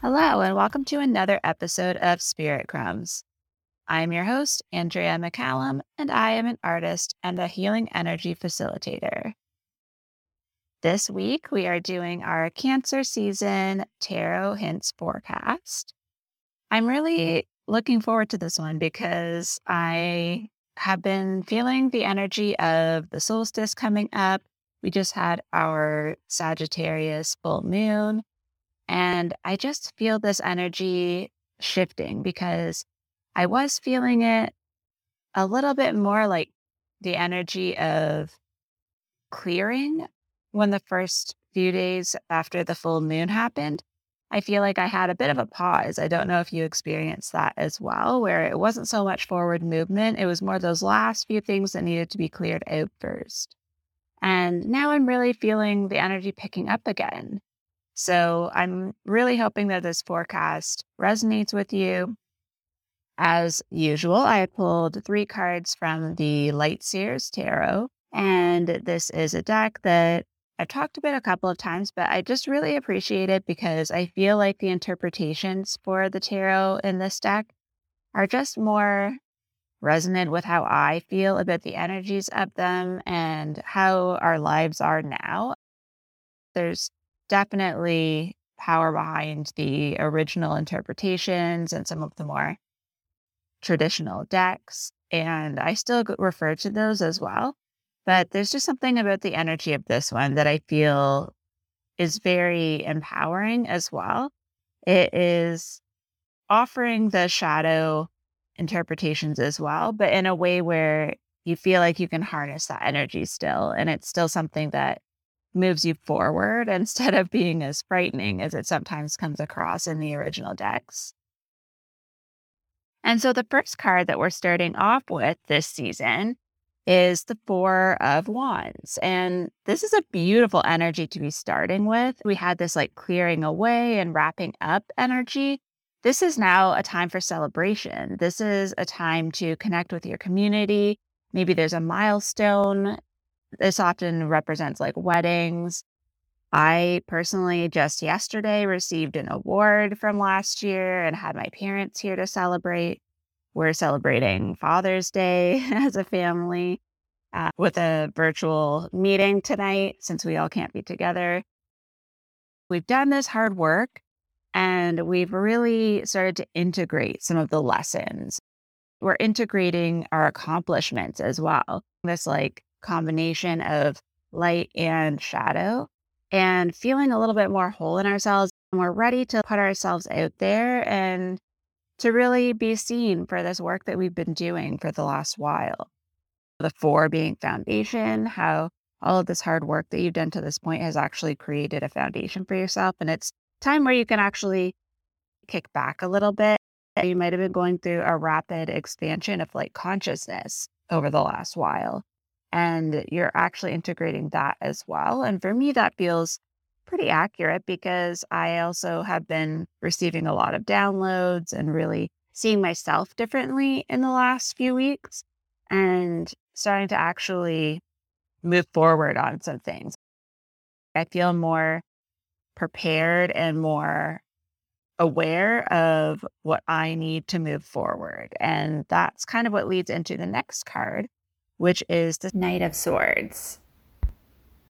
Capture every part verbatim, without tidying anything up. Hello, and welcome to another episode of Spirit Crumbs. I'm your host, Andrea McCallum, and I am an artist and a healing energy facilitator. This week, we are doing our Cancer Season Tarot Hints Forecast. I'm really looking forward to this one because I have been feeling the energy of the solstice coming up. We just had our Sagittarius full moon, and I just feel this energy shifting because I was feeling it a little bit more like the energy of clearing when the first few days after the full moon happened. I feel like I had a bit of a pause. I don't know if you experienced that as well, where it wasn't so much forward movement. It was more those last few things that needed to be cleared out first. And now I'm really feeling the energy picking up again. So I'm really hoping that this forecast resonates with you. As usual, I pulled three cards from the Light Seer's Tarot, and this is a deck that I've talked about a couple of times, but I just really appreciate it because I feel like the interpretations for the tarot in this deck are just more resonant with how I feel about the energies of them and how our lives are now. There's definitely power behind the original interpretations and some of the more traditional decks, and I still refer to those as well, but there's just something about the energy of this one that I feel is very empowering as well. It is offering the shadow interpretations as well, but in a way where you feel like you can harness that energy still, and it's still something that moves you forward instead of being as frightening as it sometimes comes across in the original decks. And so the first card that we're starting off with this season is the Four of Wands. And this is a beautiful energy to be starting with. We had this like clearing away and wrapping up energy. This is now a time for celebration. This is a time to connect with your community. Maybe there's a milestone. This often represents like weddings. I personally just yesterday received an award from last year and had my parents here to celebrate. We're celebrating Father's Day as a family uh, with a virtual meeting tonight since we all can't be together. We've done this hard work and we've really started to integrate some of the lessons. We're integrating our accomplishments as well. This like combination of light and shadow, and feeling a little bit more whole in ourselves. And we're ready to put ourselves out there and to really be seen for this work that we've been doing for the last while. The four being foundation, how all of this hard work that you've done to this point has actually created a foundation for yourself. And it's time where you can actually kick back a little bit. You might have been going through a rapid expansion of like consciousness over the last while, and you're actually integrating that as well. And for me, that feels pretty accurate because I also have been receiving a lot of downloads and really seeing myself differently in the last few weeks and starting to actually move forward on some things. I feel more prepared and more aware of what I need to move forward. And that's kind of what leads into the next card, which is the Knight of Swords.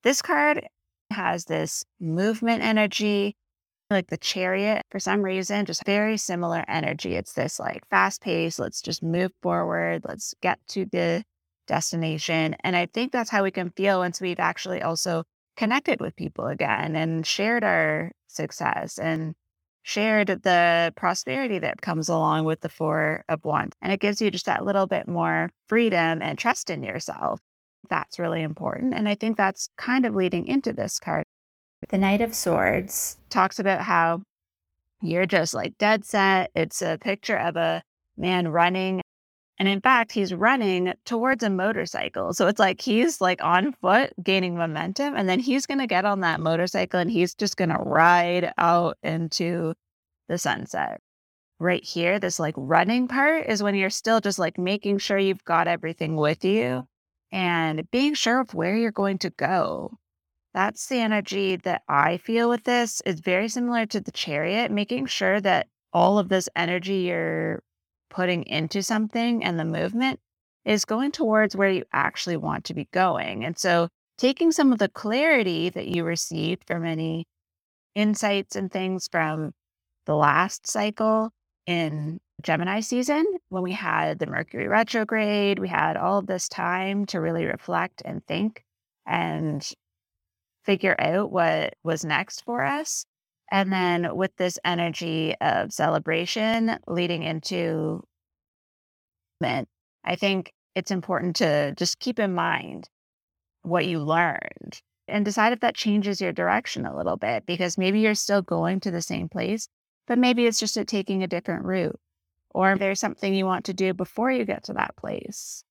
This card has this movement energy, like the Chariot, for some reason, just very similar energy. It's this like fast pace, let's just move forward, let's get to the destination. And I think that's how we can feel once we've actually also connected with people again and shared our success and shared the prosperity that comes along with the Four of Wands. And it gives you just that little bit more freedom and trust in yourself. That's really important. And I think that's kind of leading into this card. The Knight of Swords talks about how you're just like dead set. It's a picture of a man running. And in fact, he's running towards a motorcycle. So it's like he's like on foot gaining momentum, and then he's going to get on that motorcycle and he's just going to ride out into the sunset. Right here, this like running part is when you're still just like making sure you've got everything with you and being sure of where you're going to go. That's the energy that I feel with this. It's very similar to the Chariot, making sure that all of this energy you're putting into something and the movement is going towards where you actually want to be going. And so taking some of the clarity that you received from any insights and things from the last cycle in Gemini season, when we had the Mercury retrograde, we had all of this time to really reflect and think and figure out what was next for us. And then with this energy of celebration leading into movement, I think it's important to just keep in mind what you learned and decide if that changes your direction a little bit, because maybe you're still going to the same place, but maybe it's just taking a different route, or there's something you want to do before you get to that place.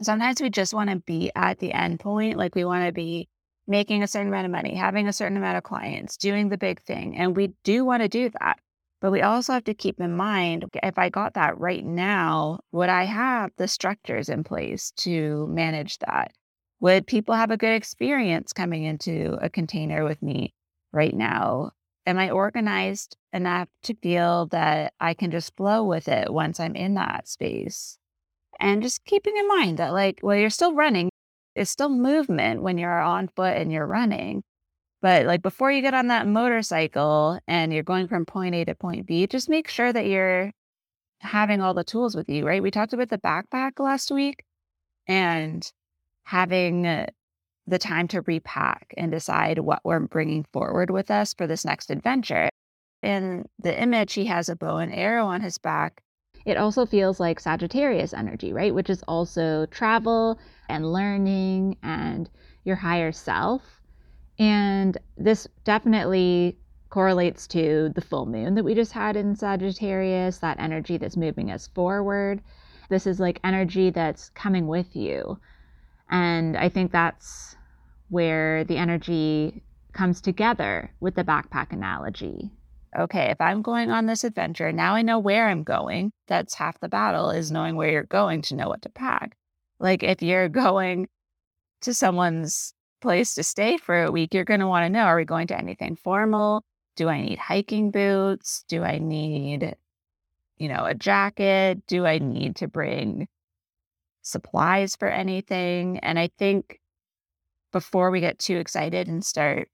Sometimes we just want to be at the end point, like we want to be making a certain amount of money, having a certain amount of clients, doing the big thing. And we do want to do that. But we also have to keep in mind, if I got that right now, would I have the structures in place to manage that? Would people have a good experience coming into a container with me right now? Am I organized enough to feel that I can just flow with it once I'm in that space? And just keeping in mind that, like, well, you're still running. It's still movement when you're on foot and you're running. But like before you get on that motorcycle and you're going from point A to point B, just make sure that you're having all the tools with you, right? We talked about the backpack last week and having the time to repack and decide what we're bringing forward with us for this next adventure. In the image, he has a bow and arrow on his back. It also feels like Sagittarius energy, right? Which is also travel and learning and your higher self. And this definitely correlates to the full moon that we just had in Sagittarius, that energy that's moving us forward. This is like energy that's coming with you. And I think that's where the energy comes together with the backpack analogy. Okay, if I'm going on this adventure, now I know where I'm going. That's half the battle, is knowing where you're going to know what to pack. Like if you're going to someone's place to stay for a week, you're going to want to know, are we going to anything formal? Do I need hiking boots? Do I need, you know, a jacket? Do I need to bring supplies for anything? And I think before we get too excited and start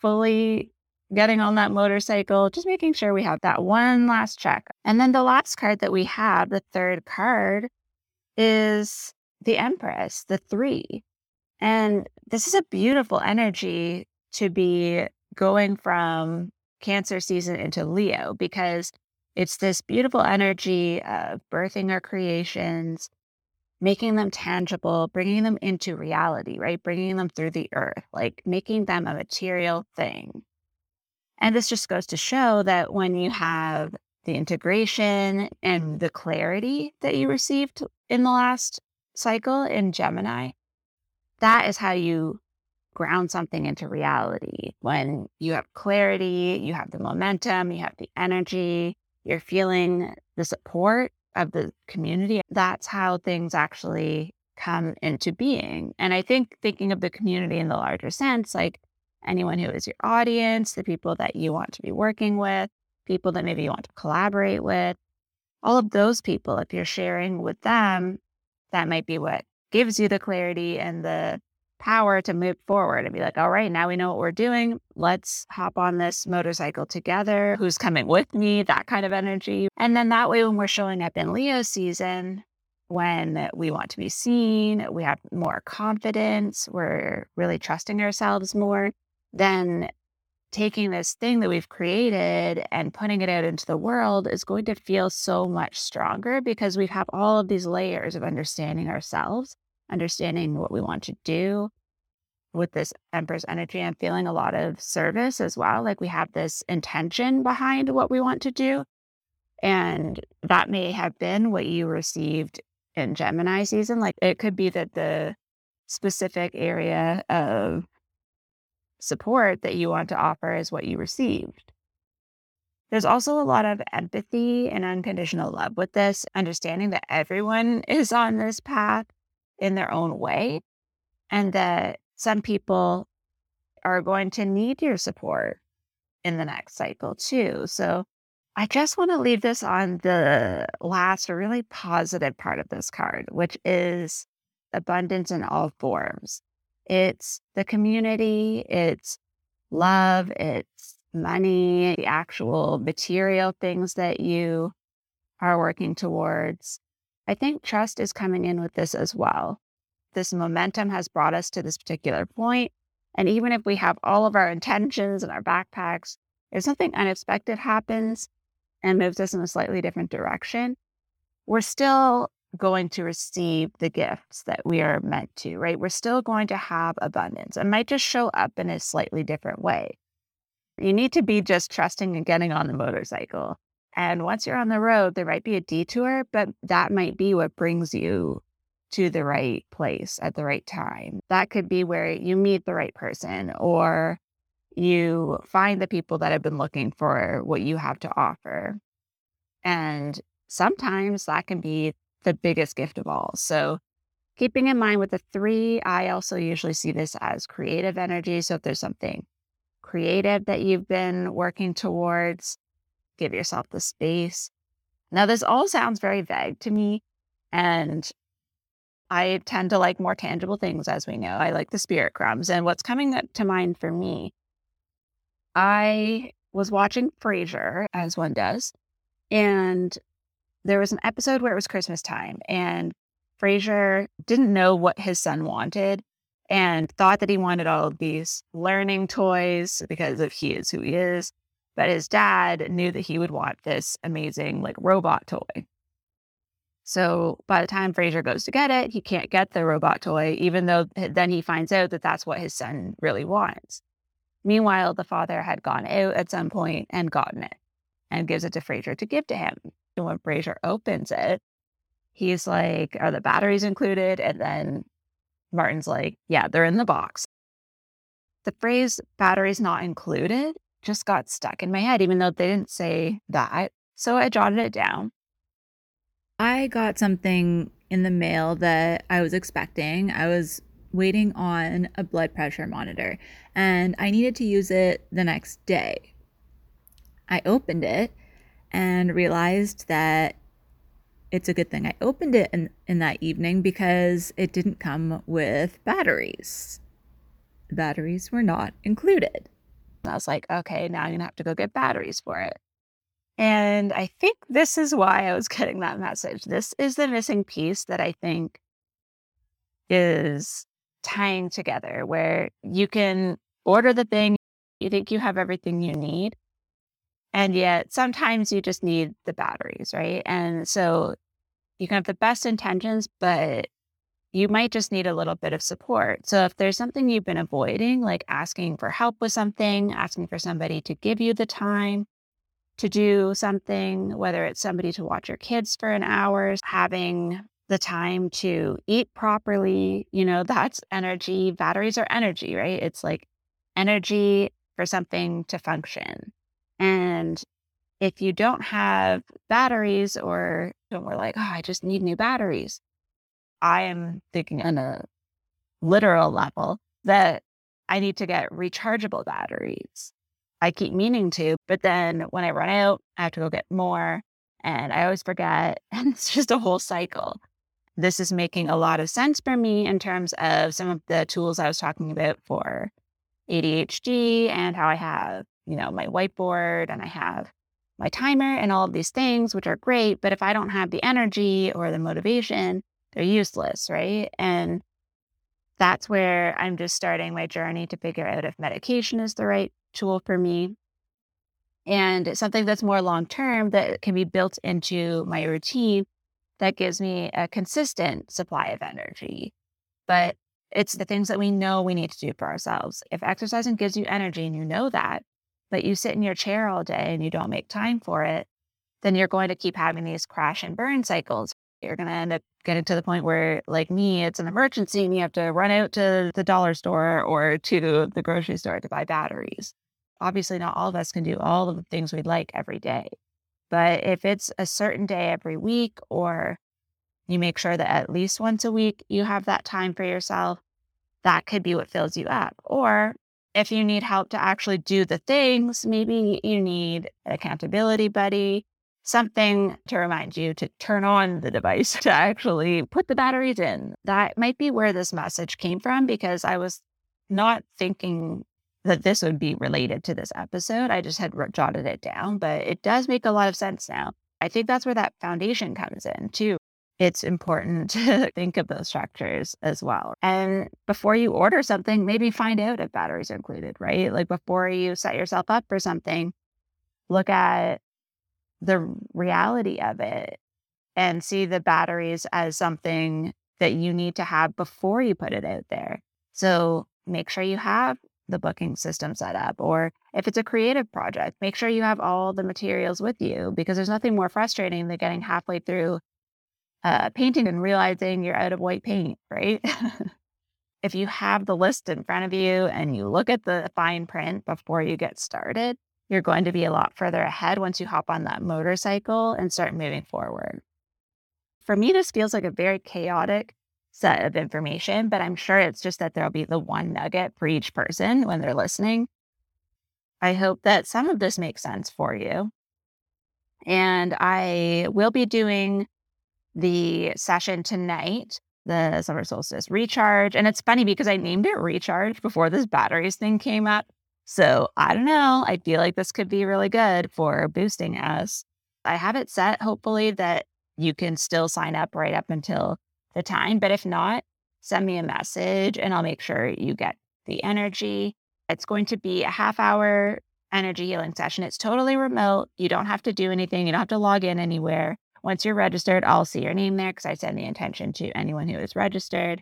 fully getting on that motorcycle, just making sure we have that one last check. And then the last card that we have, the third card, is the Empress, the three. And this is a beautiful energy to be going from Cancer season into Leo, because it's this beautiful energy of birthing our creations, making them tangible, bringing them into reality, right? Bringing them through the earth, like making them a material thing. And this just goes to show that when you have the integration and the clarity that you received in the last cycle in Gemini, that is how you ground something into reality. When you have clarity, you have the momentum, you have the energy, you're feeling the support of the community. That's how things actually come into being. And I think thinking of the community in the larger sense, like anyone who is your audience, the people that you want to be working with, people that maybe you want to collaborate with, all of those people, if you're sharing with them, that might be what gives you the clarity and the power to move forward and be like, all right, now we know what we're doing. Let's hop on this motorcycle together. Who's coming with me? That kind of energy. And then that way, when we're showing up in Leo season, when we want to be seen, we have more confidence, we're really trusting ourselves more, then taking this thing that we've created and putting it out into the world is going to feel so much stronger, because we have all of these layers of understanding ourselves, understanding what we want to do. With this Empress energy, I'm feeling a lot of service as well. Like we have this intention behind what we want to do. And that may have been what you received in Gemini season. Like, it could be that the specific area of support that you want to offer is what you received. There's also a lot of empathy and unconditional love with this, understanding that everyone is on this path in their own way, and that some people are going to need your support in the next cycle too. So I just want to leave this on the last really positive part of this card, which is abundance in all forms. It's the community, it's love, it's money, the actual material things that you are working towards. I think trust is coming in with this as well. This momentum has brought us to this particular point. And even if we have all of our intentions and our backpacks, if something unexpected happens and moves us in a slightly different direction, we're still going to receive the gifts that we are meant to, right? We're still going to have abundance. It might just show up in a slightly different way. You need to be just trusting and getting on the motorcycle. And once you're on the road, there might be a detour, but that might be what brings you to the right place at the right time. That could be where you meet the right person, or you find the people that have been looking for what you have to offer. And sometimes that can be the biggest gift of all. So keeping in mind with the three, I also usually see this as creative energy. So if there's something creative that you've been working towards, give yourself the space. Now, this all sounds very vague to me, and I tend to like more tangible things, as we know. I like the spirit crumbs. And what's coming to mind for me, I was watching Frasier, as one does, and there was an episode where it was Christmas time, and Frasier didn't know what his son wanted and thought that he wanted all of these learning toys because of he is who he is. But his dad knew that he would want this amazing like robot toy. So by the time Frasier goes to get it, he can't get the robot toy, even though then he finds out that that's what his son really wants. Meanwhile, the father had gone out at some point and gotten it and gives it to Frasier to give to him. And when Frasier opens it, he's like, are the batteries included? And then Martin's like, yeah, they're in the box. The phrase batteries not included just got stuck in my head, even though they didn't say that. So I jotted it down. I got something in the mail that I was expecting. I was waiting on a blood pressure monitor, and I needed to use it the next day. I opened it and realized that it's a good thing I opened it in, in that evening, because it didn't come with batteries. The batteries were not included. And I was like, okay, now I'm going to have to go get batteries for it. And I think this is why I was getting that message. This is the missing piece that I think is tying together, where you can order the thing, you think you have everything you need, and yet sometimes you just need the batteries, right? And so you can have the best intentions, but you might just need a little bit of support. So if there's something you've been avoiding, like asking for help with something, asking for somebody to give you the time to do something, whether it's somebody to watch your kids for an hour, having the time to eat properly, you know, that's energy. Batteries are energy, right? It's like energy for something to function. And if you don't have batteries, or don't, we're like, oh, I just need new batteries. I am thinking on a literal level that I need to get rechargeable batteries. I keep meaning to, but then when I run out, I have to go get more, and I always forget, and it's just a whole cycle. This is making a lot of sense for me in terms of some of the tools I was talking about for A D H D, and how I have, you know, my whiteboard, and I have my timer and all of these things, which are great, but if I don't have the energy or the motivation, they're useless, right? And that's where I'm just starting my journey to figure out if medication is the right tool for me, and something that's more long-term that can be built into my routine that gives me a consistent supply of energy. But it's the things that we know we need to do for ourselves. If exercising gives you energy and you know that, but you sit in your chair all day and you don't make time for it, then you're going to keep having these crash and burn cycles. You're going to end up getting to the point where, like me, it's an emergency and you have to run out to the dollar store or to the grocery store to buy batteries. Obviously, not all of us can do all of the things we'd like every day. But if it's a certain day every week, or you make sure that at least once a week you have that time for yourself, that could be what fills you up. Or if you need help to actually do the things, maybe you need an accountability buddy, something to remind you to turn on the device, to actually put the batteries in. That might be where this message came from, because I was not thinking that this would be related to this episode. I just had jotted it down, but it does make a lot of sense now. I think that's where that foundation comes in too. It's important to think of those structures as well. And before you order something, maybe find out if batteries are included, right? Like before you set yourself up for something, look at the reality of it and see the batteries as something that you need to have before you put it out there. So make sure you have the booking system set up, or if it's a creative project, make sure you have all the materials with you, because there's nothing more frustrating than getting halfway through Uh, painting and realizing you're out of white paint, right? If you have the list in front of you and you look at the fine print before you get started, you're going to be a lot further ahead once you hop on that motorcycle and start moving forward. For me, this feels like a very chaotic set of information, but I'm sure it's just that there'll be the one nugget for each person when they're listening. I hope that some of this makes sense for you. And I will be doing the session tonight, the summer solstice recharge. And it's funny because I named it recharge before this batteries thing came up. So I don't know, I feel like this could be really good for boosting us. I have it set, hopefully, that you can still sign up right up until the time. But if not, send me a message and I'll make sure you get the energy. It's going to be a half hour energy healing session. It's totally remote. You don't have to do anything. You don't have to log in anywhere. Once you're registered, I'll see your name there because I send the intention to anyone who is registered.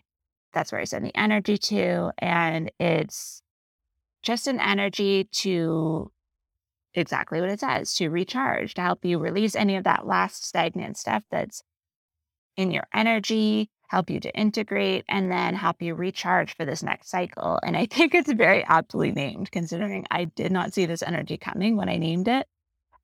That's where I send the energy to. And it's just an energy to exactly what it says, to recharge, to help you release any of that last stagnant stuff that's in your energy, help you to integrate, and then help you recharge for this next cycle. And I think it's very aptly named, considering I did not see this energy coming when I named it.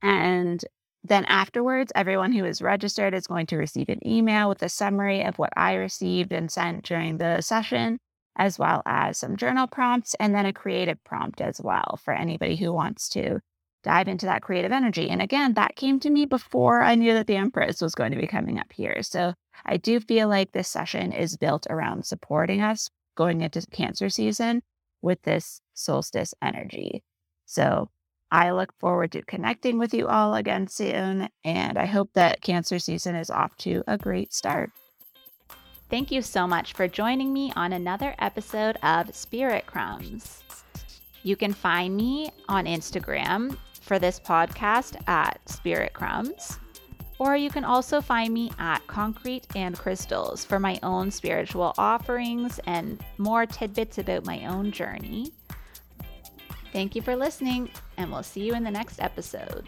And then afterwards, everyone who is registered is going to receive an email with a summary of what I received and sent during the session, as well as some journal prompts and then a creative prompt as well for anybody who wants to dive into that creative energy. And again, that came to me before I knew that the Empress was going to be coming up here. So I do feel like this session is built around supporting us going into Cancer season with this solstice energy. So I look forward to connecting with you all again soon, and I hope that Cancer season is off to a great start. Thank you so much for joining me on another episode of Spirit Crumbs. You can find me on Instagram for this podcast at Spirit Crumbs, or you can also find me at Concrete and Crystals for my own spiritual offerings and more tidbits about my own journey. Thank you for listening, and we'll see you in the next episode.